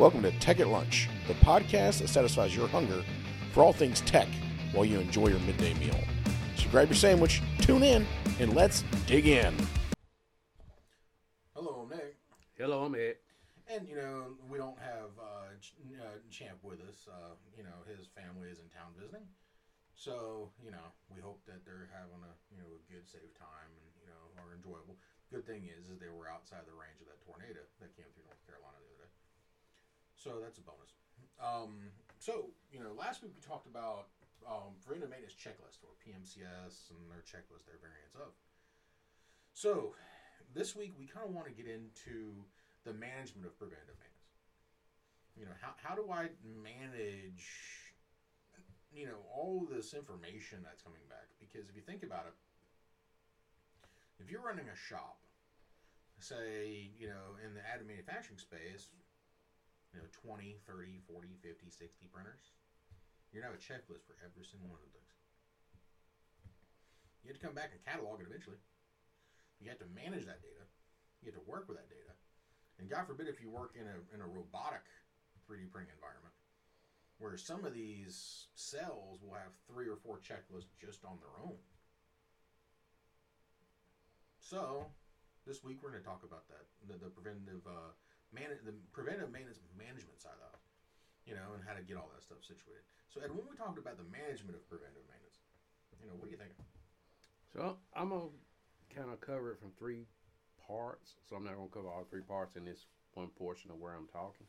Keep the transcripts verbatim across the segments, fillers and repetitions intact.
Welcome to Tech at Lunch, the podcast that satisfies your hunger for all things tech while you enjoy your midday meal. So grab your sandwich, tune in, and let's dig in. Hello, I'm Nick. Hello, I'm Ed. And, you know, we don't have uh, Ch- uh, Champ with us. Uh, you know, his family is in town visiting. So, you know, we hope that they're having a, you know, a good, safe time and, you know, are enjoyable. Good thing is, is they were outside the range of that tornado that came through North Carolina the other day. So that's a bonus. Um, so, you know, last week we talked about um, preventive maintenance checklist, or P M C S, and their checklist, their variants of. So this week we kind of want to get into the management of preventive maintenance. You know, how, how do I manage, you know, all this information that's coming back? Because if you think about it, if you're running a shop, say, you know, in the additive manufacturing space, you know, twenty, thirty, forty, fifty, sixty printers. You're now a checklist for every single one of those. You have to come back and catalog it eventually. You have to manage that data. You have to work with that data. And God forbid if you work in a in a robotic three D printing environment, where some of these cells will have three or four checklists just on their own. So, this week we're going to talk about that, the, the preventive uh, Man, the preventive maintenance management side of it, you know, and how to get all that stuff situated. So, Ed, when we talked about the management of preventive maintenance, you know, what do you think? So, I'm going to kind of cover it from three parts. So, I'm not going to cover all three parts in this one portion of where I'm talking.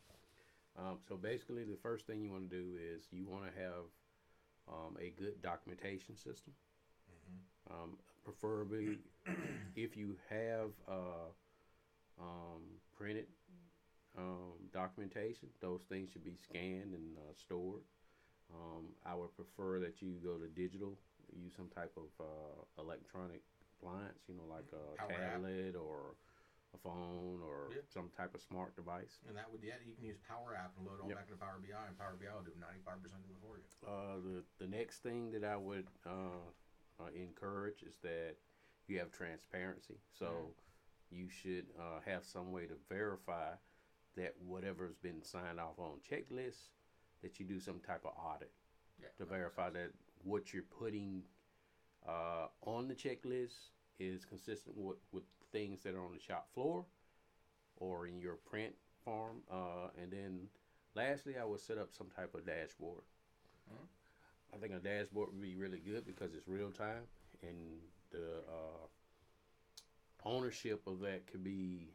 Um, so, basically, the first thing you want to do is you want to have um, a good documentation system. Mm-hmm. Um, preferably, if you have uh, um, printed Um, documentation, those things should be scanned and uh, stored. Um, I would prefer that you go to digital, use some type of uh, electronic appliance, you know, like a Power tablet app, or a phone, or yeah. some type of smart device. And that would, yeah, you can use Power App and load all yep. back into Power B I, and Power B I will do ninety-five percent of it for you. Uh, the, the next thing that I would uh, uh, encourage is that you have transparency. So mm-hmm. you should uh, have some way to verify that whatever's been signed off on checklists, that you do some type of audit yeah, to verify that what you're putting uh, on the checklist is consistent with, with things that are on the shop floor or in your print form. Uh, and then lastly, I would set up some type of dashboard. Mm-hmm. I think a dashboard would be really good because it's real time, and the uh, ownership of that could be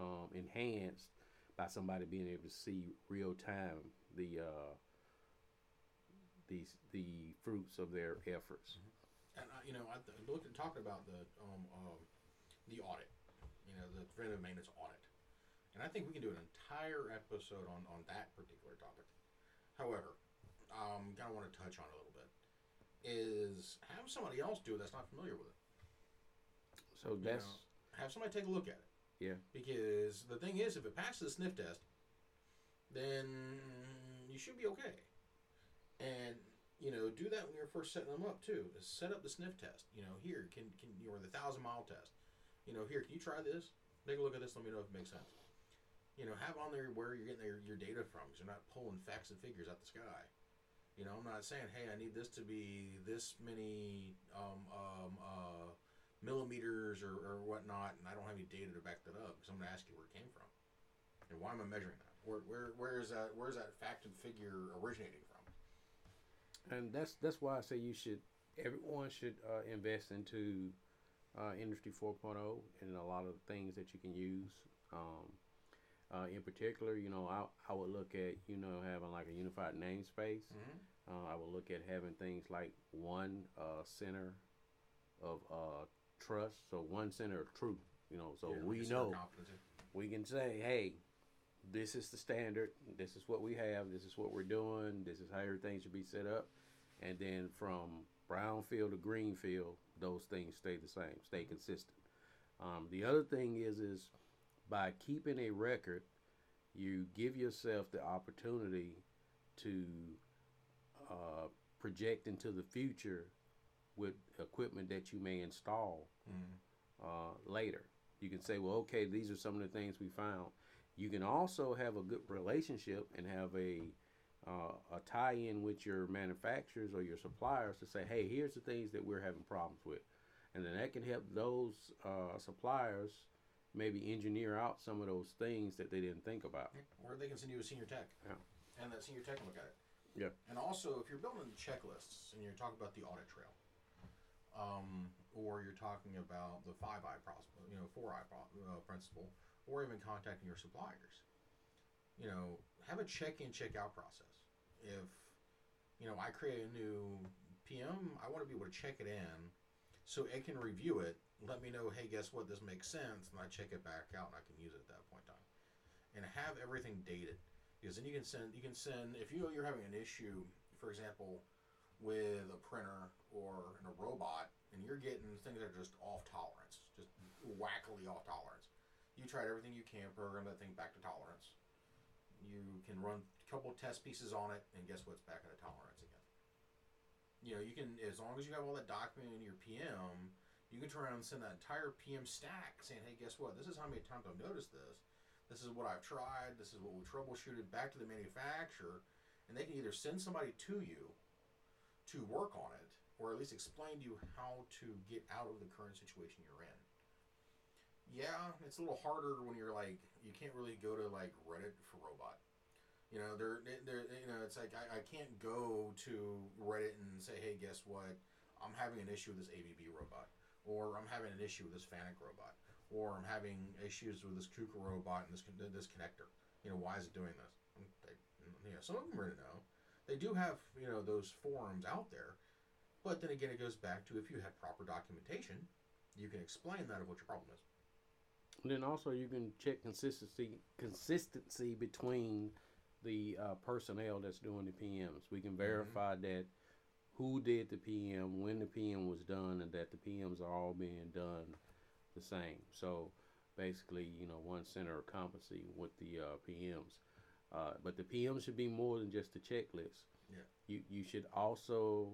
um, enhanced by somebody being able to see real time the uh, the the fruits of their efforts. Mm-hmm. And uh, you know, I th- looked and talked about the um, um, the audit, you know, the preventive maintenance audit, and I think we can do an entire episode on, on that particular topic. However, um, kind of want to touch on it a little bit is have somebody else do it that's not familiar with it. So that's you know, have somebody take a look at it. Yeah. Because the thing is, if it passes the sniff test, then you should be okay. And, you know, do that when you're first setting them up, too. Is set up the sniff test. You know, here, can, can you or the thousand-mile test. You know, here, can you try this? Take a look at this. Let me know if it makes sense. You know, have on there where you're getting your, your data from, because you're not pulling facts and figures out the sky. You know, I'm not saying, hey, I need this to be this many um, um, uh, millimeters or, or whatnot, and I don't have any data to back that up, because I'm going to ask you where it came from. And why am I measuring that? Where where where is that where is that fact and figure originating from? And that's that's why I say you should, everyone should uh, invest into uh, Industry four point oh and a lot of things that you can use. Um, uh, in particular, you know, I, I would look at, you know, having like a unified namespace. Mm-hmm. Uh, I would look at having things like one uh, center of uh, trust, so one center of truth, you know, so yeah, we know we can say, hey, this is the standard, this is what we have, this is what we're doing, this is how everything should be set up, and then from brownfield to greenfield, those things stay the same, stay consistent. Um, the other thing is, is by keeping a record, you give yourself the opportunity to uh, project into the future with equipment that you may install mm. uh, later. You can say, well, okay, these are some of the things we found. You can also have a good relationship and have a uh, a tie-in with your manufacturers or your suppliers to say, hey, here's the things that we're having problems with. And then that can help those uh, suppliers maybe engineer out some of those things that they didn't think about. Or they can send you a senior tech. Yeah. And that senior tech will look at it. Yeah. And also, if you're building checklists and you're talking about the audit trail, um, or you're talking about the five eye principle, you know, four eye uh, principle, or even contacting your suppliers, you know, have a check-in, check-out process. If, you know, I create a new P M, I want to be able to check it in so it can review it, let me know, hey, guess what, this makes sense, and I check it back out and I can use it at that point in time. And have everything dated. Because then you can send, you can send, if you, you're having an issue, for example, with a printer or in a robot, and you're getting things that are just off tolerance, just wackily off tolerance. You tried everything you can, program that thing back to tolerance. You can run a couple of test pieces on it, and guess what's back into tolerance again. You know, you can, as long as you have all that document in your P M, you can turn around and send that entire P M stack saying, hey, guess what? This is how many times I've noticed this. This is what I've tried. This is what we troubleshooted back to the manufacturer. And they can either send somebody to you to work on it, or at least explain to you how to get out of the current situation you're in. Yeah, it's a little harder when you're like, you can't really go to like Reddit for robot. You know, they're, they're, you know, it's like, I, I can't go to Reddit and say, hey, guess what? I'm having an issue with this A B B robot, or I'm having an issue with this FANUC robot, or I'm having issues with this KUKA robot and this, this connector. You know, why is it doing this? They, you know, some of them are to know. They do have, you know, those forums out there, but then again, it goes back to if you have proper documentation, you can explain that of what your problem is. And then also you can check consistency consistency between the uh, personnel that's doing the P Ms. We can verify mm-hmm. that who did the P M, when the P M was done, and that the P Ms are all being done the same. So basically, you know, one center of competency with the uh, P Ms. Uh, but the P M should be more than just a checklist. Yeah. You you should also,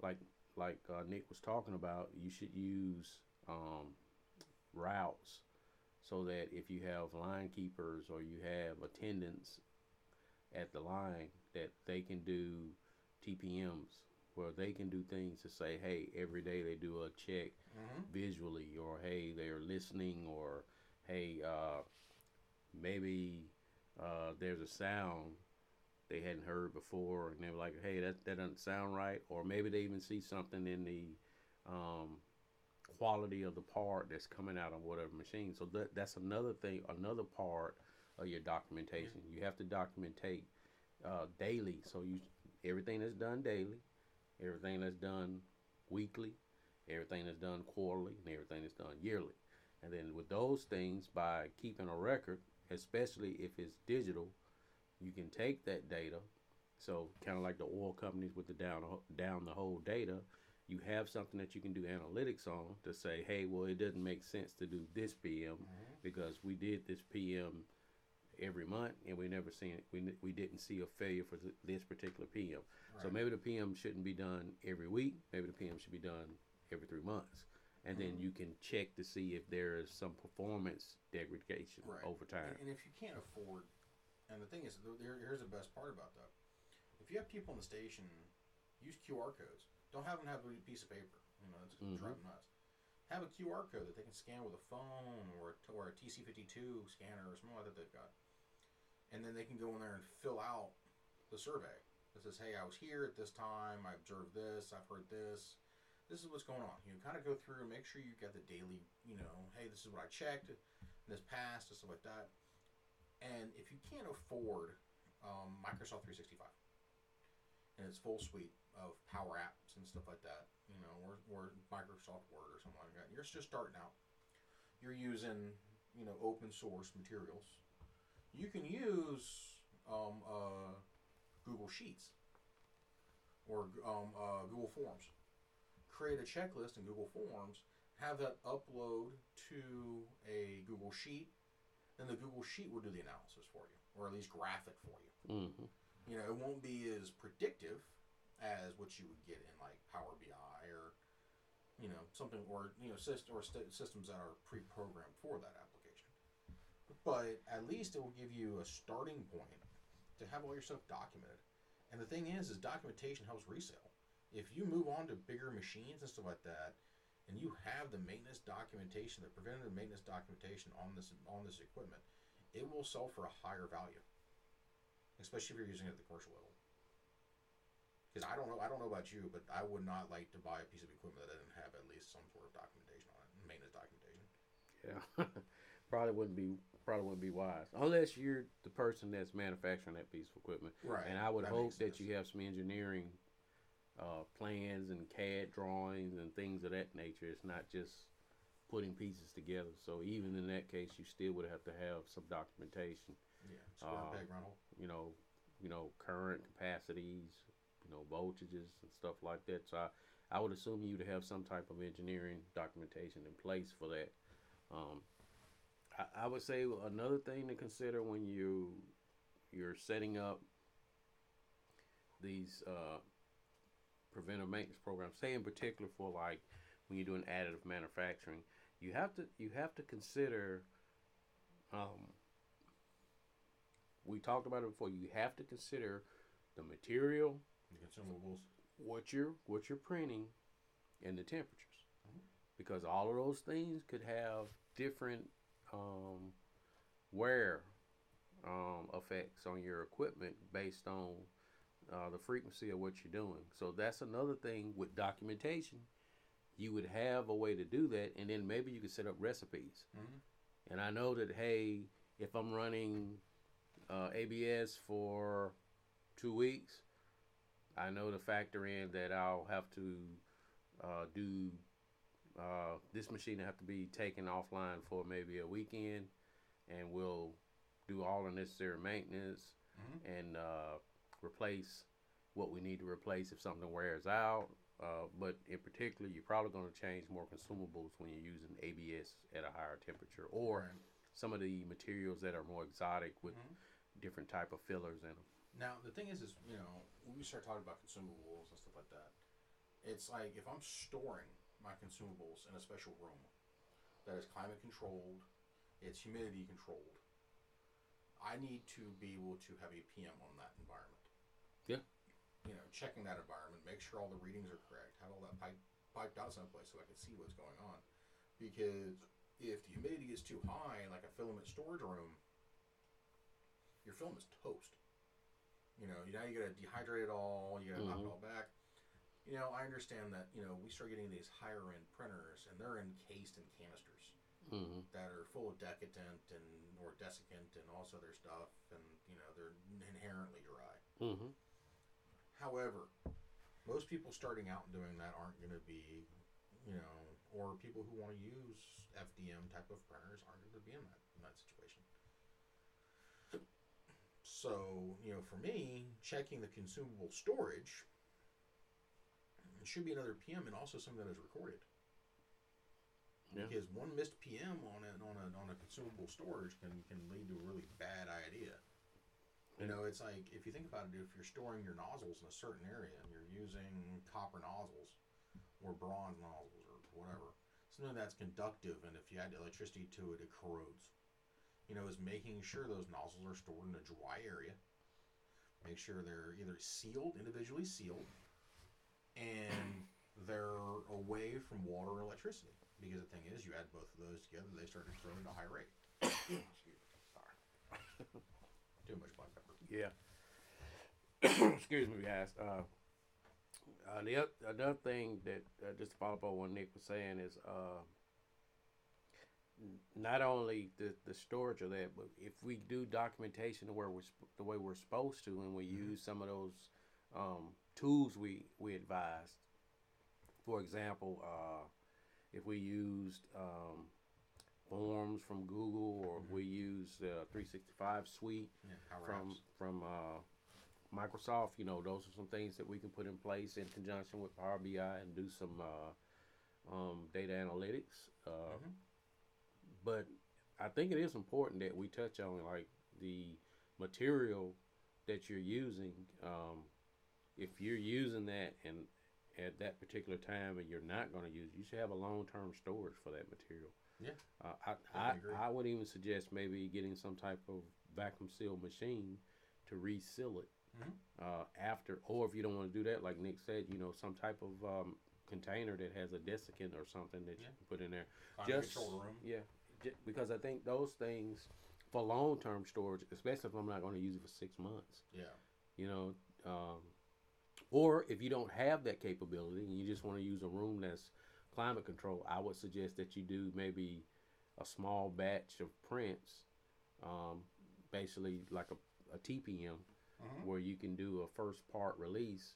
like like uh, Nick was talking about, you should use um, routes. So that if you have line keepers or you have attendants at the line, that they can do T P Ms, where they can do things to say, hey, every day they do a check mm-hmm. visually, or hey, they're listening, or hey, uh, maybe uh, there's a sound they hadn't heard before, and they're like, hey, that, that doesn't sound right. Or maybe they even see something in the um, quality of the part that's coming out of whatever machine. So that that's another thing, another part of your documentation. Mm-hmm. You have to documentate uh, daily. So you everything that's done daily, everything that's done weekly, everything that's done quarterly, and everything that's done yearly. And then with those things, by keeping a record, especially if it's digital, you can take that data. So kind of like the oil companies with the down down the hole data. You have something that you can do analytics on to say, hey, well, it doesn't make sense to do this P M mm-hmm. because we did this P M every month and we never seen it. We, we didn't see a failure for th this particular P M. Right. So maybe the P M shouldn't be done every week. Maybe the P M should be done every three months. And mm-hmm. then you can check to see if there is some performance degradation right. over time. And, and if you can't afford, and the thing is, there, here's the best part about that. If you have people in the station, use Q R codes. Don't have them have a piece of paper. You know, it's mm-hmm. driving nuts. Have a Q R code that they can scan with a phone or a, or a T C fifty-two scanner or something like that they've got. And then they can go in there and fill out the survey. That says, hey, I was here at this time. I observed this. I've heard this. This is what's going on. You kind of go through and make sure you got the daily, you know, hey, this is what I checked. This passed. This stuff like that. And if you can't afford um, Microsoft three sixty-five and its full suite of Power Apps and stuff like that, you know, or, or Microsoft Word or something like that. You're just starting out. You're using, you know, open source materials. You can use um, uh, Google Sheets or um, uh, Google Forms. Create a checklist in Google Forms, have that upload to a Google Sheet, and the Google Sheet will do the analysis for you, or at least graph it for you. Mm-hmm. You know, it won't be as predictive as what you would get in like Power B I or, you know, something or, you know, syst or st systems that are pre-programmed for that application. but at least it will give you a starting point to have all your stuff documented. And the thing is, is documentation helps resale. If you move on to bigger machines and stuff like that, and you have the maintenance documentation, the preventative maintenance documentation on this on this equipment, it will sell for a higher value, especially if you're using it at the commercial level. Because I don't know, I don't know about you, but I would not like to buy a piece of equipment that didn't have at least some sort of documentation on it, maintenance documentation. Yeah, probably wouldn't be probably wouldn't be wise unless you're the person that's manufacturing that piece of equipment. Right. And I would that hope that you have some engineering Uh, plans and C A D drawings and things of that nature. It's not just putting pieces together. So even in that case, you still would have to have some documentation. Yeah. Uh, background. You know, you know, current capacities, you know, voltages and stuff like that. So I, I would assume you to have some type of engineering documentation in place for that. Um, I, I would say another thing to consider when you you're setting up these uh, preventive maintenance program, say in particular for like when you're doing additive manufacturing, you have to you have to consider um we talked about it before, you have to consider the material, the consumables, what you're what you're printing, and the temperatures. Mm-hmm. Because all of those things could have different um wear um effects on your equipment based on Uh, the frequency of what you're doing. So that's another thing with documentation. You would have a way to do that, and then maybe you could set up recipes. Mm-hmm. And I know that, hey, if I'm running uh, A B S for two weeks, I know to factor in that I'll have to uh, do uh, this machine have to be taken offline for maybe a weekend, and we'll do all the necessary maintenance. Mm-hmm. And uh replace what we need to replace if something wears out, uh, but in particular you're probably going to change more consumables when you're using A B S at a higher temperature, or right, some of the materials that are more exotic with mm-hmm. different type of fillers in them. Now the thing is, is you know, when we start talking about consumables and stuff like that, it's like if I'm storing my consumables in a special room that is climate controlled, it's humidity controlled, I need to be able to have a P M on that environment. Yeah. You know, checking that environment, make sure all the readings are correct, have all that pipe, piped out someplace so I can see what's going on. Because if the humidity is too high, like a filament storage room, your filament's toast. You know, now you got to dehydrate it all, you got to mm-hmm. pop it all back. You know, I understand that, you know, we start getting these higher end printers and they're encased in canisters mm-hmm. that are full of decadent and or desiccant and all this other stuff, and, you know, they're inherently dry. Mm-hmm. However, most people starting out and doing that aren't going to be, you know, or people who want to use F D M type of printers aren't going to be in that, in that situation. So, you know, for me, checking the consumable storage, it should be another P M, and also something that is recorded. Yeah. Because one missed P M on it on a on a consumable storage can can lead to a really bad idea. You know, it's like, if you think about it, if you're storing your nozzles in a certain area and you're using copper nozzles or bronze nozzles or whatever, something that's conductive, and if you add electricity to it, it corrodes. You know, is making sure those nozzles are stored in a dry area. Make sure they're either sealed, individually sealed, and they're away from water or electricity. Because the thing is, you add both of those together, they start exploding at a high rate. Excuse me. Sorry. Too much black pepper. Yeah. Excuse me, guys. Uh, uh, the other, another thing that, uh, just to follow up on what Nick was saying, is uh, not only the, the storage of that, but if we do documentation the way we're, the way we're supposed to, and we mm-hmm. use some of those um, tools we, we advised, for example, uh, if we used um, forms from Google, or mm-hmm. we used the uh, three sixty-five suite yeah, from from uh, Microsoft, you know, those are some things that we can put in place in conjunction with Power B I and do some uh, um, data analytics. Uh, mm-hmm. But I think it is important that we touch on, like, the material that you're using. Um, if you're using that and at that particular time and you're not going to use it, you should have a long-term storage for that material. Yeah. Uh, I, I, I, I would even suggest maybe getting some type of vacuum seal machine to reseal it mm-hmm. uh, after, or if you don't want to do that, like Nick said, you know, some type of um, container that has a desiccant or something that yeah. you can put in there. Fire just room. Yeah, j- because I think those things for long-term storage, especially if I'm not going to use it for six months. Yeah. You know, um, or if you don't have that capability and you just want to use a room that's climate control, I would suggest that you do maybe a small batch of prints, um, basically like a, a T P M, mm-hmm. where you can do a first part release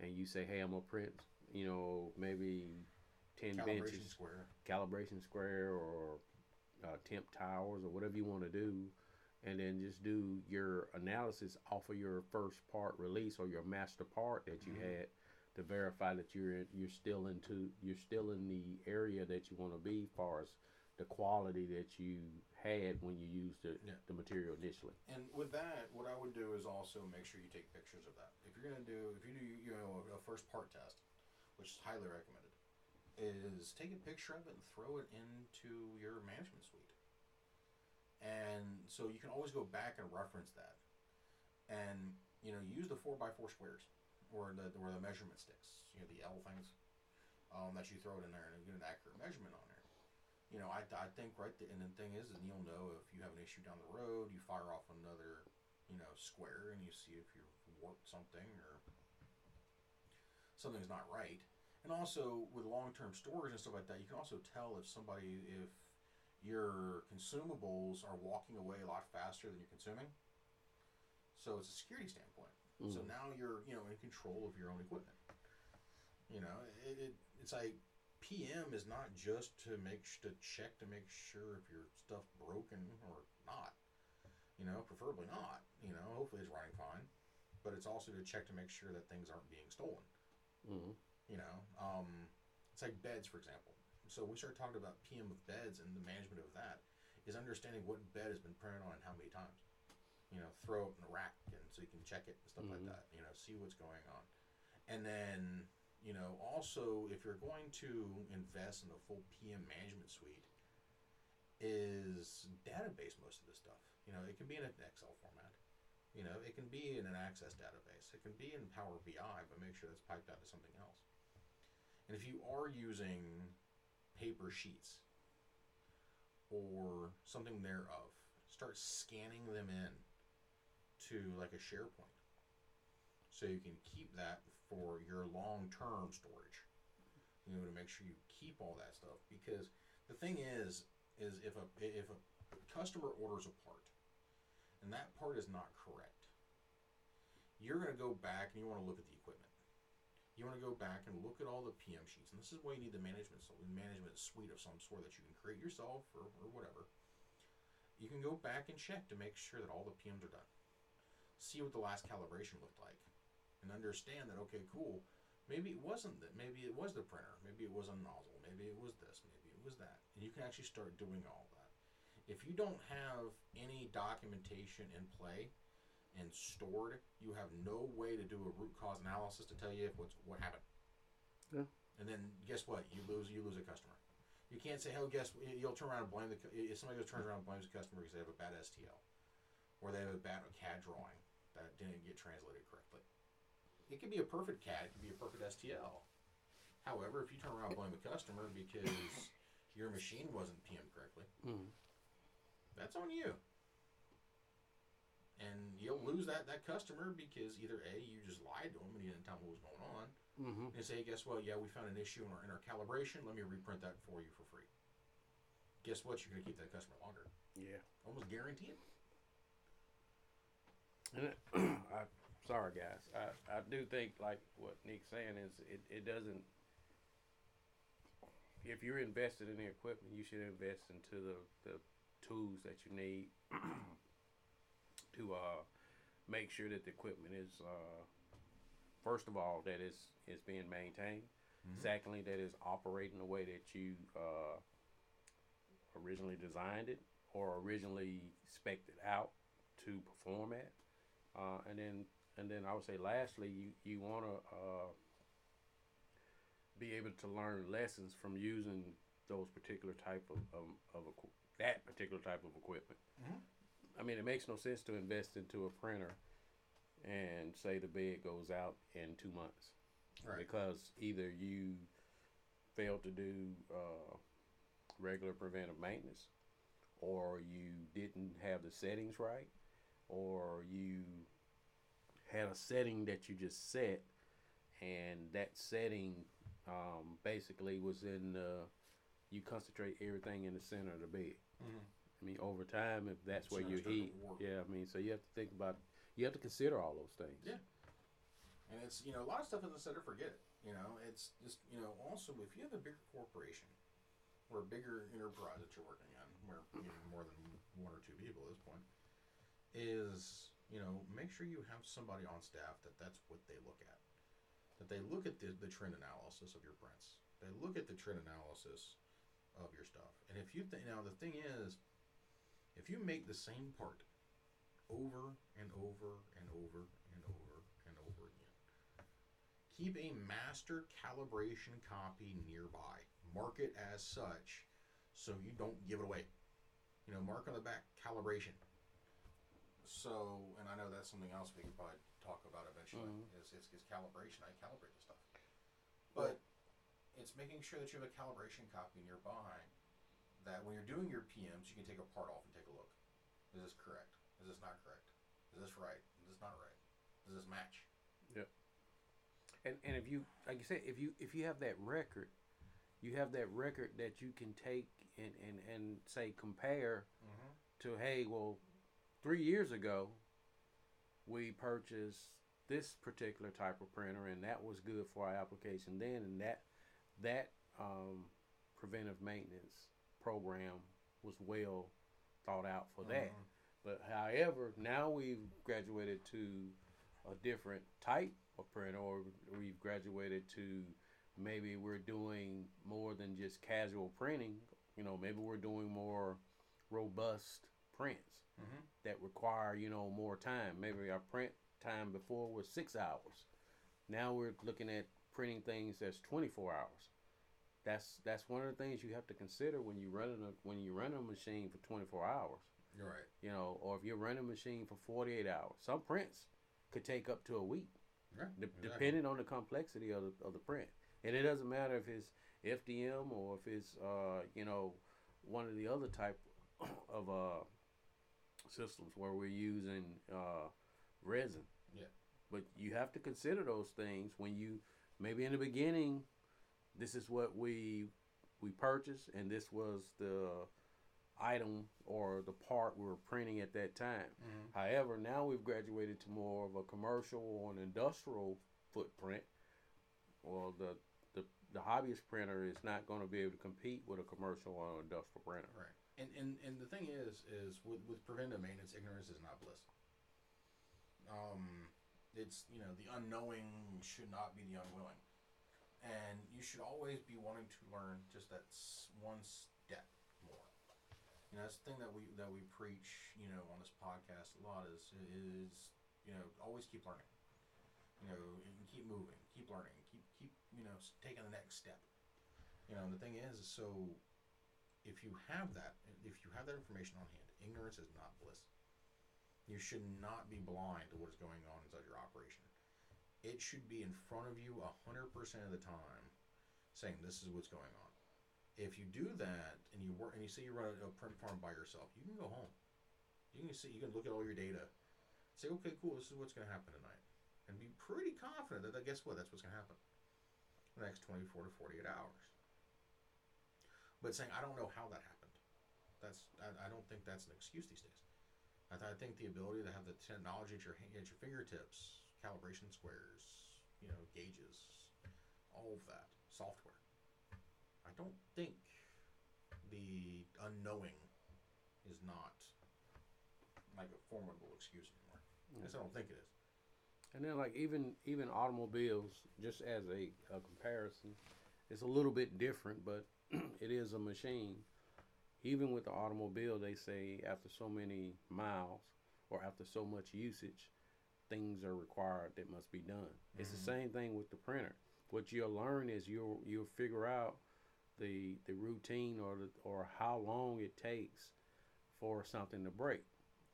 and you say, hey, I'm going to print, you know, maybe ten calibration benches, square. calibration square or uh, temp towers or whatever you want to do. And then just do your analysis off of your first part release or your master part that you mm-hmm. had to verify that you're you're still into you're still in the area that you want to be, as far as the quality that you had when you used the, yeah. the material initially. And with that, what I would do is also make sure you take pictures of that. If you're gonna do if you do you know a first part test, which is highly recommended, is take a picture of it and throw it into your management suite. And so you can always go back and reference that, and you know use the four by four squares or the or the measurement sticks, you know the L things, um, that you throw it in there and get an accurate measurement on there. You know I, I think right the and the thing is, and you'll know if you have an issue down the road, you fire off another you know square and you see if you warped something or something's not right. And also with long term storage and stuff like that, you can also tell if somebody if. your consumables are walking away a lot faster than you're consuming. So it's a security standpoint. Mm. So now you're, you know, in control of your own equipment. You know, it, it it's like P M is not just to make sh- to check to make sure if your stuff's broken or not. You know, preferably not. You know, hopefully it's running fine. But it's also to check to make sure that things aren't being stolen. Mm. You know, um, it's like beds, for example. So we start talking about P M of beds, and the management of that is understanding what bed has been printed on and how many times. You know, throw it in the rack, and so you can check it and stuff mm-hmm. like that. You know, see what's going on. And then, you know, also if you're going to invest in a full P M management suite, is database most of this stuff. You know, it can be in an Excel format. You know, it can be in an Access database. It can be in Power B I, but make sure that's piped out to something else. And if you are using paper sheets or something thereof, start scanning them in to like a SharePoint so you can keep that for your long-term storage, you know, to make sure you keep all that stuff. Because the thing is is if a if a customer orders a part and that part is not correct, you're going to go back and you want to look at the equipment. You want to go back and look at all the P M sheets, and this is why you need the management so management suite of some sort that you can create yourself or, or whatever. You can go back and check to make sure that all the P Ms are done. See what the last calibration looked like, and understand that okay, cool, maybe it wasn't that. Maybe it was the printer. Maybe it was a nozzle. Maybe it was this. Maybe it was that. And you can actually start doing all that. If you don't have any documentation in play and stored, you have no way to do a root cause analysis to tell you if what's what happened. Yeah. And then guess what? You lose you lose a customer. You can't say, "Hell, guess you'll turn around and blame the." If somebody turns around and blames the customer because they have a bad S T L, or they have a bad C A D drawing that didn't get translated correctly, it could be a perfect C A D, it could be a perfect S T L. However, if you turn around and blame the customer because your machine wasn't P M correctly, mm-hmm. that's on you. And you'll lose that, that customer because either A, you just lied to them and you didn't tell them what was going on. Mm-hmm. And say, guess what? Yeah, we found an issue in our, in our calibration. Let me reprint that for you for free. Guess what? You're going to keep that customer longer. Yeah. Almost guarantee it. And I, sorry, guys. I, I do think, like what Nick's saying, is it, it doesn't... If you're invested in the equipment, you should invest into the, the tools that you need to uh, make sure that the equipment is, uh, first of all, that it's, it's being maintained. Mm-hmm. Secondly, that it's operating the way that you uh, originally designed it or originally spec'd it out to perform at. Uh, and then and then I would say lastly, you, you want to uh, be able to learn lessons from using those particular type of um, of that particular type of equipment. Mm-hmm. I mean, it makes no sense to invest into a printer and say the bed goes out in two months, right? Because either you failed to do uh, regular preventive maintenance, or you didn't have the settings right, or you had a setting that you just set, and that setting um, basically was in uh, you concentrate everything in the center of the bed. Mm-hmm. I mean, over time, if that's it's where you heat, yeah, I mean, so you have to think about, you have to consider all those things. Yeah, and it's, you know, a lot of stuff in the center, forget it. You know, it's just, you know, also if you have a bigger corporation or a bigger enterprise that you're working on, where you know, more than one or two people at this point, is, you know, make sure you have somebody on staff that that's what they look at. That they look at the, the trend analysis of your prints. They look at the trend analysis of your stuff. And if you think, now the thing is, if you make the same part over and over and over and over and over again, keep a master calibration copy nearby. Mark it as such so you don't give it away. You know, mark on the back, calibration. So, and I know that's something else we could probably talk about eventually, mm-hmm. is, is, is calibration. I calibrate the stuff. But it's making sure that you have a calibration copy nearby that when you're doing your P Ms, you can take a part off and take a look. Is this correct? Is this not correct? Is this right? Is this not right? Does this match? Yep. And and if you, like you said, if you if you have that record, you have that record that you can take and, and, and say compare mm-hmm. to, hey, well, three years ago, we purchased this particular type of printer, and that was good for our application then, and that that um, preventive maintenance program was well thought out for mm-hmm. that. But however, now we've graduated to a different type of print, or we've graduated to maybe we're doing more than just casual printing. You know, maybe we're doing more robust prints mm-hmm. that require, you know, more time. Maybe our print time before was six hours. Now we're looking at printing things that's twenty-four hours. That's that's one of the things you have to consider when you run a when you run a machine for twenty-four hours. You're right. You know, or if you're running a machine for forty-eight hours, some prints could take up to a week, yeah, d- exactly. depending on the complexity of the, of the print. And it doesn't matter if it's F D M or if it's, uh, you know, one of the other type of uh, systems where we're using uh, resin. Yeah. But you have to consider those things when you, maybe in the beginning, this is what we we purchased, and this was the item or the part we were printing at that time. Mm-hmm. However, now we've graduated to more of a commercial or an industrial footprint. Well, the the, the hobbyist printer is not going to be able to compete with a commercial or an industrial printer. Right. And and, and the thing is, is with, with preventive maintenance, ignorance is not bliss. Um, it's, you know, the unknowing should not be the unwilling. And you should always be wanting to learn just that one step more. You know, that's the thing that we that we preach, you know, on this podcast a lot is, is you know, always keep learning. You know, and keep moving, keep learning, keep, keep you know, taking the next step. You know, and the thing is, so if you have that, if you have that information on hand, ignorance is not bliss. You should not be blind to what is going on inside your operation. It should be in front of you one hundred percent of the time saying this is what's going on. If you do that and you work and you say you run a print farm by yourself, you can go home. You can see, you can look at all your data, say, okay, cool, this is what's going to happen tonight, and be pretty confident that, that guess what, that's what's going to happen the next twenty-four to forty-eight hours. But saying I don't know how that happened, that's I, I don't think that's an excuse these days. I, th- I think the ability to have the technology at your at your fingertips, calibration squares, you know, gauges, all of that software. I don't think the unknowing is not like a formidable excuse anymore. Mm-hmm. I just don't think it is. And then, like, even even automobiles, just as a, a comparison, it's a little bit different, but it is a machine. Even with the automobile, they say after so many miles or after so much usage, things are required that must be done. Mm-hmm. It's the same thing with the printer. What you'll learn is you'll you'll figure out the the routine or the, or how long it takes for something to break.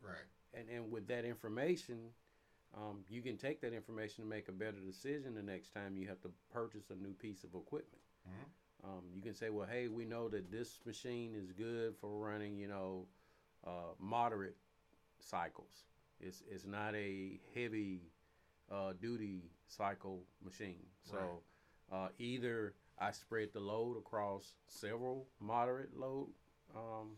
Right. And and with that information, um, you can take that information to make a better decision the next time you have to purchase a new piece of equipment. Mm-hmm. Um, you can say, well, hey, we know that this machine is good for running, you know, uh, moderate cycles. It's it's not a heavy uh, duty cycle machine. So right. uh, either I spread the load across several moderate load um,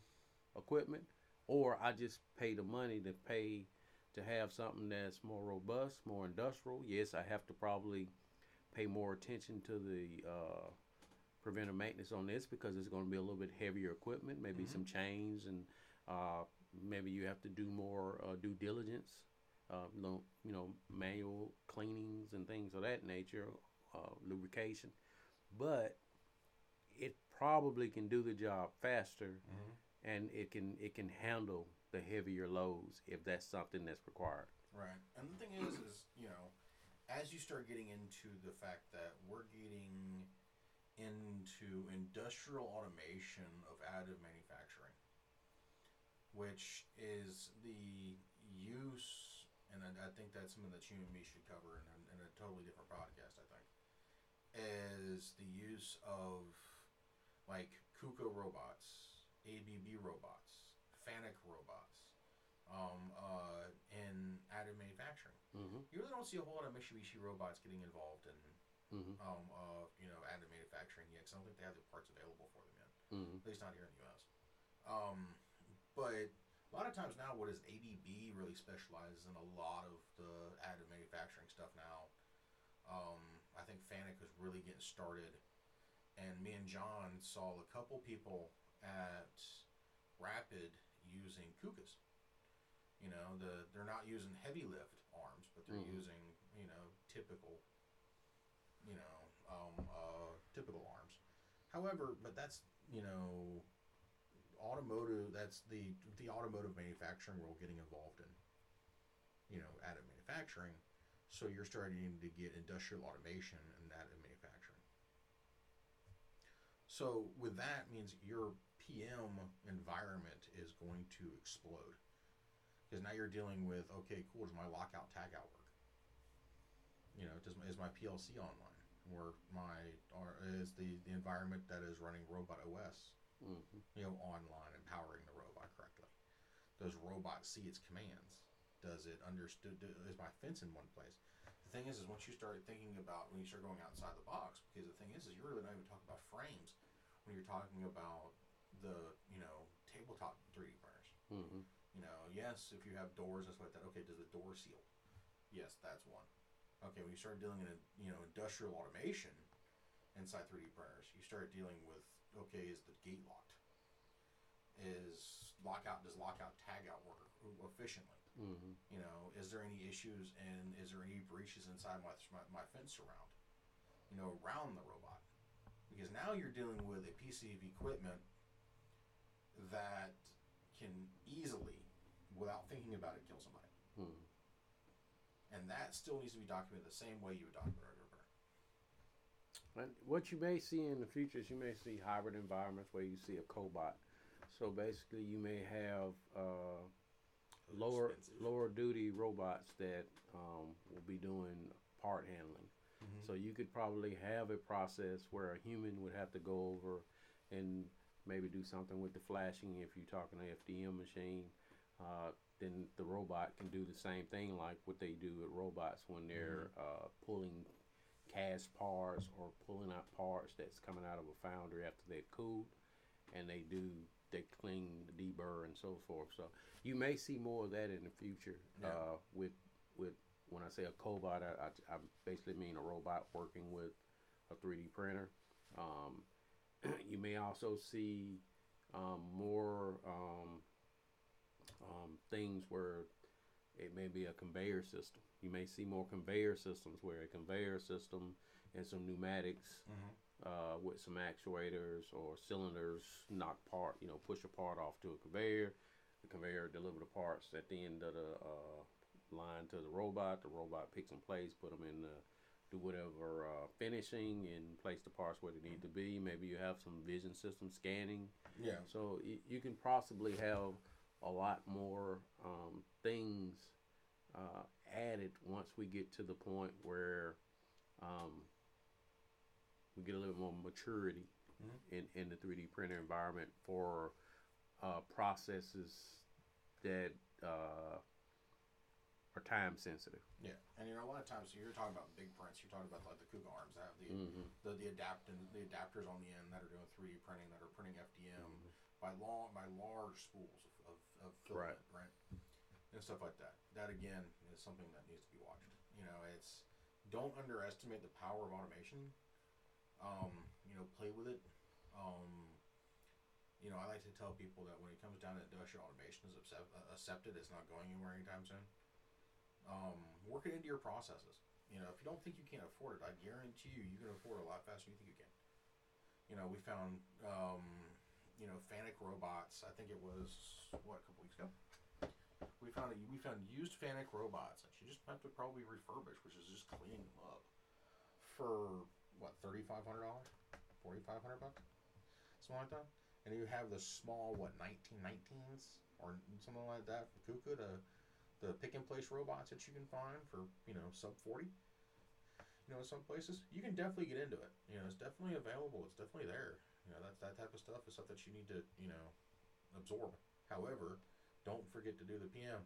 equipment, or I just pay the money to pay to have something that's more robust, more industrial. Yes, I have to probably pay more attention to the uh, preventive maintenance on this because it's going to be a little bit heavier equipment, maybe mm-hmm. some chains, and uh, maybe you have to do more uh, due diligence, uh, you know, manual cleanings and things of that nature, uh, lubrication. But it probably can do the job faster, mm-hmm. and it can it can handle the heavier loads if that's something that's required. Right. And the thing is, is, you know, as you start getting into the fact that we're getting into industrial automation of additive manufacturing, which is the use, and I, I think that's something that you and me should cover in, in a totally different podcast, I think, is the use of, like, KUKA robots, A B B robots, FANUC robots, um, uh, in additive manufacturing. Mm-hmm. You really don't see a whole lot of Mitsubishi robots getting involved in, mm-hmm. um, uh, you know, additive manufacturing yet. Because I don't think they have the parts available for them yet. Mm-hmm. At least not here in the U S. Um, but a lot of times now, what is A B B really specializes in a lot of the additive manufacturing stuff now. Um, I think FANUC was really getting started, and me and John saw a couple people at Rapid using KUKAs. You know, the they're not using heavy lift arms, but they're mm-hmm. using, you know, typical, you know, um, uh, typical arms. However, but that's, you know, automotive. That's the the automotive manufacturing world getting involved in, you know, additive manufacturing. So you're starting to get industrial automation and that in manufacturing. So with that means your P M environment is going to explode. Because now you're dealing with, okay, cool, does my lockout tagout work? You know, does my, is my P L C online? Or my or is the, the environment that is running Robot O S, mm-hmm. you know, online and powering the robot correctly? Does Robot see its commands? Does it understood? Is my fence in one place? The thing is, is once you start thinking about when you start going outside the box, because the thing is, is you're really not even talking about frames when you're talking about the, you know, tabletop three D printers. Mm-hmm. You know, yes, if you have doors, that's what that. Okay, does the door seal? Yes, that's one. Okay, when you start dealing in, you know, industrial automation inside three D printers, you start dealing with, okay, is the gate locked? Is lockout does lockout tagout work efficiently? Mm-hmm. You know, is there any issues and is there any breaches inside my, my my fence surround? You know, around the robot, because now you're dealing with a piece of equipment that can easily, without thinking about it, kill somebody, mm-hmm. and that still needs to be documented the same way you would document a burn. What you may see in the future is you may see hybrid environments where you see a cobot. So basically, you may have. Uh, Lower expensive. lower duty robots that um, will be doing part handling. Mm-hmm. So you could probably have a process where a human would have to go over and maybe do something with the flashing. If you're talking an F D M machine, uh, then the robot can do the same thing like what they do with robots when they're mm-hmm. uh, pulling cast parts or pulling out parts that's coming out of a foundry after they've cooled, and they do they clean, the deburr, and so forth. So you may see more of that in the future. Yeah. Uh, with with when I say a cobot, I, I, I basically mean a robot working with a three D printer. Um, you may also see um, more um, um, things where it may be a conveyor system. You may see more conveyor systems where a conveyor system and some pneumatics mm-hmm. Uh, with some actuators or cylinders, knock part, you know, push a part off to a conveyor. The conveyor deliver the parts at the end of the uh, line to the robot. The robot picks and plays, put them in the do whatever uh, finishing and place the parts where they need to be. Maybe you have some vision system scanning. Yeah. So y you can possibly have a lot more um, things uh, added once we get to the point where um, we get a little more maturity mm-hmm. in, in the three D printer environment for uh, processes that uh, are time sensitive. Yeah, and you know a lot of times so you're talking about big prints. You're talking about like the KUKA arms that have the mm-hmm. the, the adapt and the adapters on the end that are doing three D printing, that are printing F D M mm-hmm. by long by large spools of of, of filament, right. right, and stuff like that. That again is something that needs to be watched. You know, it's don't underestimate the power of automation. Um, you know, play with it. Um, you know, I like to tell people that when it comes down to industrial automation, is accepted, it's not going anywhere anytime soon. Um, work it into your processes. You know, if you don't think you can afford it, I guarantee you, you can afford it a lot faster than you think you can. You know, we found, um, you know, FANUC robots. I think it was what a couple weeks ago. We found a, we found used FANUC robots that you just have to probably refurbish, which is just cleaning them up for. What, thirty-five hundred dollars, forty-five hundred bucks, something like that. And you have the small, what, nineteen nineteens or something like that from KUKA to the pick and place robots that you can find for, you know, sub forty. You know, in some places, you can definitely get into it. You know, it's definitely available. It's definitely there. You know, that that type of stuff is stuff that you need to, you know, absorb. However, don't forget to do the P M.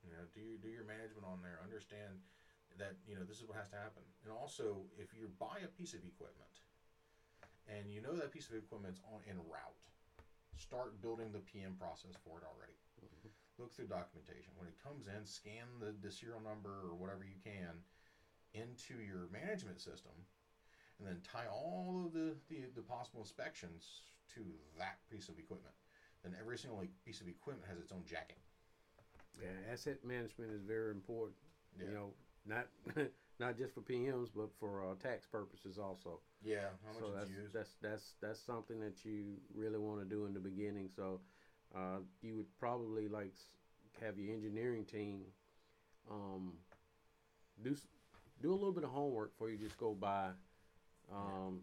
You know, do your, do your management on there. Understand that, you know, this is what has to happen. And also, if you buy a piece of equipment and you know that piece of equipment's on en route, start building the P M process for it already. Mm-hmm. Look through documentation. When it comes in, scan the, the serial number or whatever you can into your management system, and then tie all of the, the, the possible inspections to that piece of equipment. Then every single piece of equipment has its own jacket. Yeah, asset management is very important. Yeah. You know, Not, not just for P Ms, but for uh, tax purposes also. Yeah, how much so that's, you use? that's that's that's something that you really want to do in the beginning. So, uh, you would probably like have your engineering team, um, do do a little bit of homework before you just go buy, um,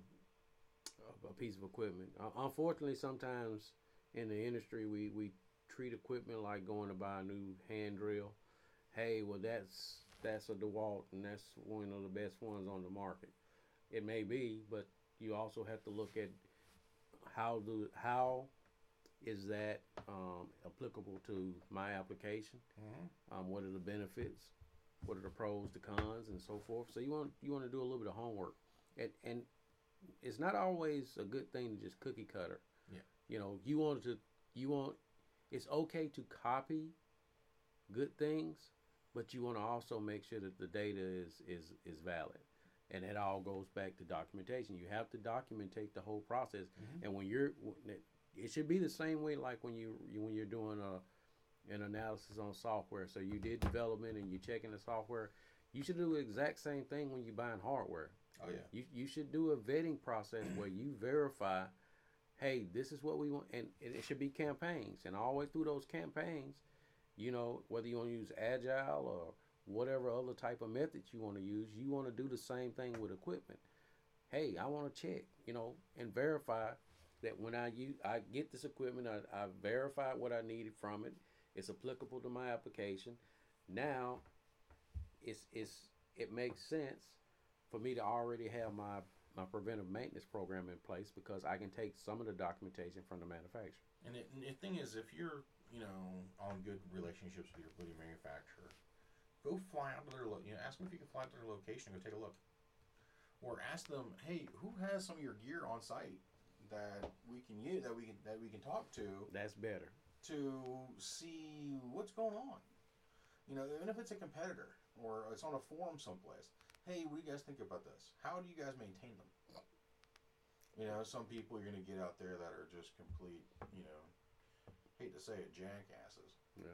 yeah. a, a piece of equipment. Uh, unfortunately, sometimes in the industry we we treat equipment like going to buy a new hand drill. Hey, well that's that's a DeWalt, and that's one of the best ones on the market. It may be, but you also have to look at how do how is that um, applicable to my application? Mm-hmm. Um, what are the benefits? What are the pros, the cons, and so forth? So you want you want to do a little bit of homework, and and it's not always a good thing to just cookie cutter. Yeah, you know you want to you want it's okay to copy good things. But you want to also make sure that the data is, is, is valid. And it all goes back to documentation. You have to documentate the whole process. Mm-hmm. And when you're, it should be the same way like when, you, when you're doing a, an analysis on software. So you did development and you're checking the software. You should do the exact same thing when you're buying hardware. Oh, yeah. You, you should do a vetting process where you verify, hey, this is what we want. And it, it should be campaigns. And all the way through those campaigns, you know, whether you want to use agile or whatever other type of methods you want to use, you want to do the same thing with equipment. Hey, I want to check, you know, and verify that when I use, I get this equipment, I, I verified what I needed from it. It's applicable to my application. Now, it's it's it makes sense for me to already have my my preventive maintenance program in place because I can take some of the documentation from the manufacturer. And, it, and the thing is, if you're you know, on good relationships with your, with your manufacturer, go fly out to their, lo you know, ask them if you can fly out to their location and go take a look. Or ask them, hey, who has some of your gear on site that we can use, that we can, that we can talk to? That's better. To see what's going on. You know, even if it's a competitor or it's on a forum someplace. Hey, what do you guys think about this? How do you guys maintain them? You know, some people you're going to get out there that are just complete, you know, hate to say it, jackasses. Yeah.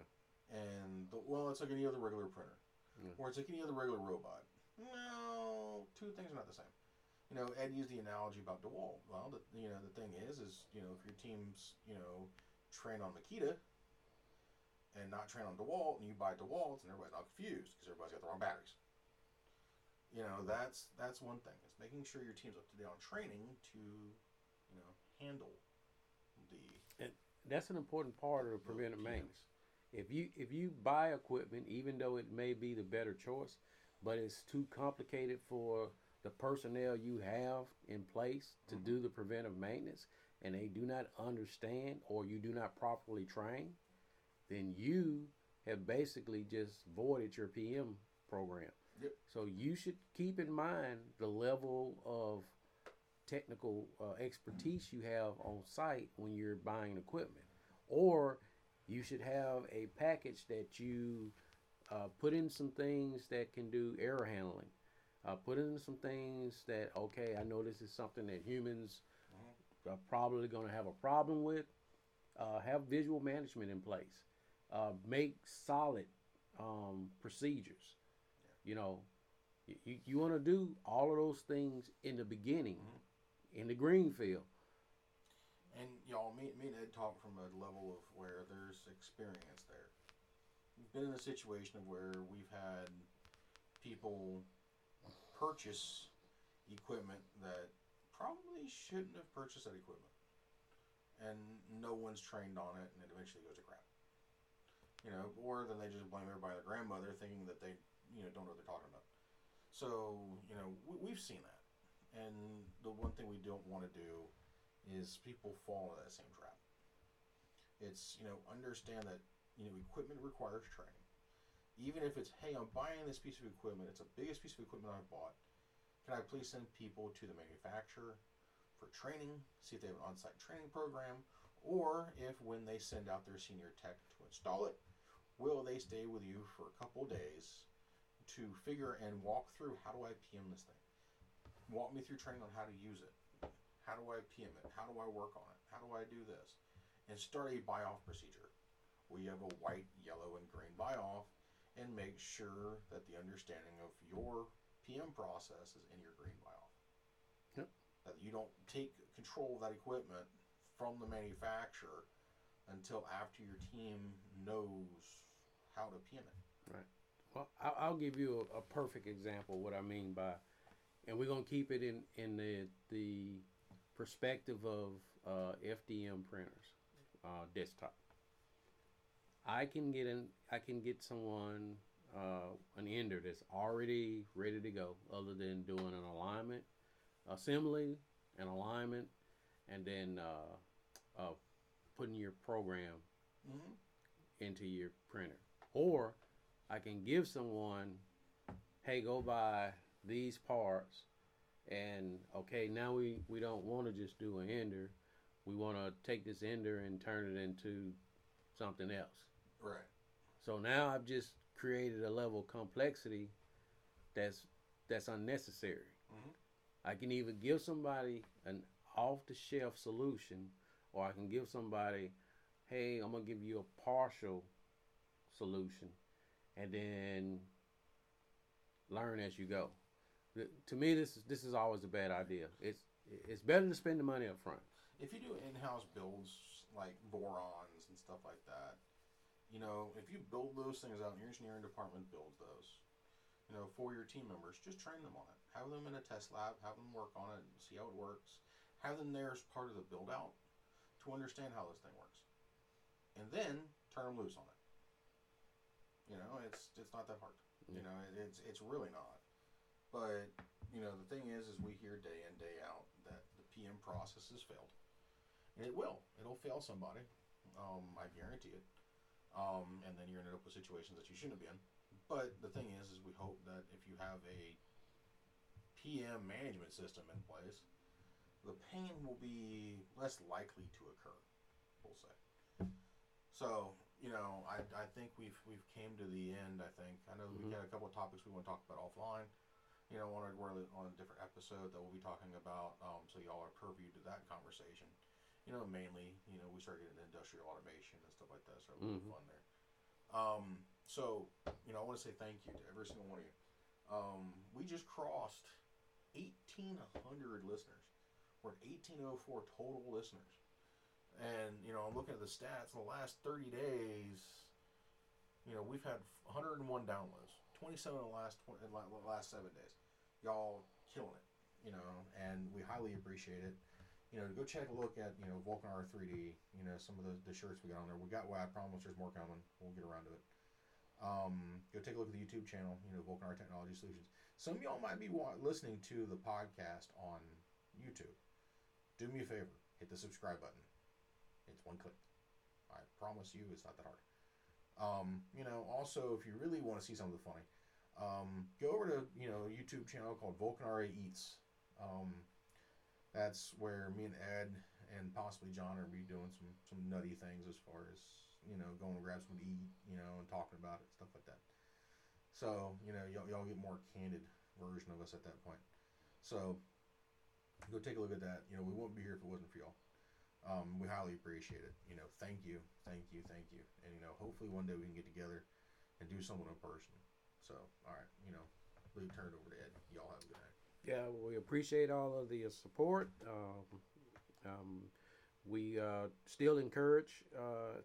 And the, well, it's like any other regular printer, yeah. or it's like any other regular robot. No, two things are not the same. You know, Ed used the analogy about DeWalt. Well, the, you know, the thing is, is you know, if your team's you know trained on Makita and not trained on DeWalt, and you buy DeWalt, and everybody's not confused because everybody's got the wrong batteries. you know, that's that's one thing. It's making sure your team's up to date on training to, you know, handle the. And that's an important part of preventive maintenance. If you if you buy equipment, even though it may be the better choice, but it's too complicated for the personnel you have in place to mm-hmm. do the preventive maintenance, and they do not understand or you do not properly train, then you have basically just voided your P M program. Yep. So you should keep in mind the level of technical uh, expertise you have on site when you're buying equipment. Or you should have a package that you uh, put in some things that can do error handling. Uh, put in some things that, okay, I know this is something that humans are probably going to have a problem with. Uh, have visual management in place. Uh, make solid um, procedures. You know, you, you want to do all of those things in the beginning, mm-hmm. in the green field. And y'all, me, me and Ed talk from a level of where there's experience there. We've been in a situation of where we've had people purchase equipment that probably shouldn't have purchased that equipment. And no one's trained on it, and it eventually goes to crap. You know, or then they just blame everybody, their grandmother, thinking that they... you know, don't know what they're talking about. So, you know, we, we've seen that. And the one thing we don't want to do is people fall into that same trap. It's, you know, understand that, you know, equipment requires training. Even if it's, hey, I'm buying this piece of equipment, it's the biggest piece of equipment I've bought, can I please send people to the manufacturer for training, see if they have an on-site training program, or if when they send out their senior tech to install it, will they stay with you for a couple days to figure and walk through, how do I P M this thing? Walk me through training on how to use it. How do I P M it? How do I work on it? How do I do this? And start a buy-off procedure. We have a white, yellow, and green buy-off, and make sure that the understanding of your P M process is in your green buy-off. Yep. That you don't take control of that equipment from the manufacturer until after your team knows how to P M it. Right. Well, I'll give you a, a perfect example of what I mean by, and we're going to keep it in, in the the perspective of uh, F D M printers, uh, desktop. I can get in, I can get someone, uh, an Ender that's already ready to go, other than doing an alignment, assembly, an alignment, and then uh, uh, putting your program mm-hmm. into your printer. Or I can give someone, hey, go buy these parts, and okay, now we, we don't want to just do an Ender. We want to take this Ender and turn it into something else. Right. So now I've just created a level of complexity that's that's unnecessary. Mm-hmm. I can either give somebody an off-the-shelf solution, or I can give somebody, hey, I'm going to give you a partial solution, and then learn as you go. The, to me, this is this is always a bad idea. It's it's better to spend the money up front. If you do in-house builds like borons and stuff like that, you know, if you build those things out, and your engineering department builds those, you know, for your team members, just train them on it. Have them in a test lab. Have them work on it and see how it works. Have them there as part of the build out to understand how this thing works, and then turn them loose on it. You know, it's it's not that hard. You know, it, it's it's really not. But, you know, the thing is, is we hear day in, day out that the P M process has failed. And it will. It'll fail somebody. Um, I guarantee it. Um, and then you're ended up with situations that you shouldn't have been. But the thing is, is we hope that if you have a P M management system in place, the pain will be less likely to occur, we'll say. So... You know, I I think we've we've came to the end. I think I know mm-hmm. we had a couple of topics we want to talk about offline. You know, on a, we're on a different episode that we'll be talking about. Um, so y'all are purview to that conversation. You know, mainly you know we started getting into industrial automation and stuff like that. So a little mm-hmm. fun there. Um, so you know, I want to say thank you to every single one of you. Um, we just crossed eighteen hundred listeners. We're at eighteen oh four total listeners. And, you know, I'm looking at the stats in the last thirty days. You know, we've had one hundred one downloads, twenty-seven in the last, twenty, in the last seven days. y'all killing it, you know, and we highly appreciate it. You know, go check a look at, you know, Vulcanara three D, you know, some of the, the shirts we got on there. We got, well, I promise there's more coming. We'll get around to it. Um, go take a look at the YouTube channel, you know, Vulcanara Technology Solutions. Some of y'all might be wa listening to the podcast on YouTube. Do me a favor. Hit the subscribe button. It's one click. I promise you it's not that hard. Um, you know, also, if you really want to see something funny, um, go over to, you know, a YouTube channel called Vulcanara Eats. Um, that's where me and Ed and possibly John are be doing some, some nutty things as far as, you know, going to grab something to eat, you know, and talking about it, stuff like that. So, you know, y'all y'all get more candid version of us at that point. So, go take a look at that. You know, we wouldn't be here if it wasn't for y'all. Um, we highly appreciate it. You know, thank you, thank you, thank you. And, you know, hopefully one day we can get together and do something in person. So, all right, you know, we'll turn it over to Ed. Y'all have a good night. Yeah, we appreciate all of the support. Um, um, we uh, still encourage uh,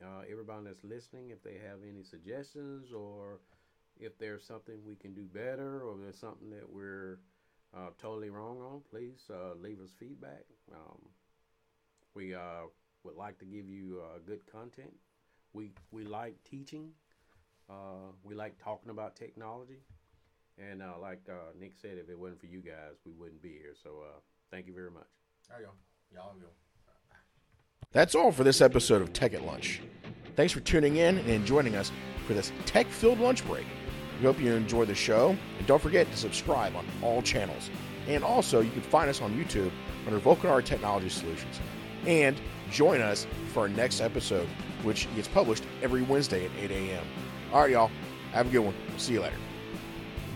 uh, everybody that's listening, if they have any suggestions or if there's something we can do better or there's something that we're uh, totally wrong on, please uh, leave us feedback. Um, We uh, would like to give you uh, good content. We we like teaching. Uh, we like talking about technology. And uh, like uh, Nick said, if it wasn't for you guys, we wouldn't be here. So uh, thank you very much. All right, y'all. Y'all go. That's all for this episode of Tech at Lunch. Thanks for tuning in and joining us for this tech-filled lunch break. We hope you enjoyed the show. And don't forget to subscribe on all channels. And also, you can find us on YouTube under Vulcanara Technology Solutions. And join us for our next episode, which gets published every Wednesday at eight a m All right, y'all. Have a good one. See you later.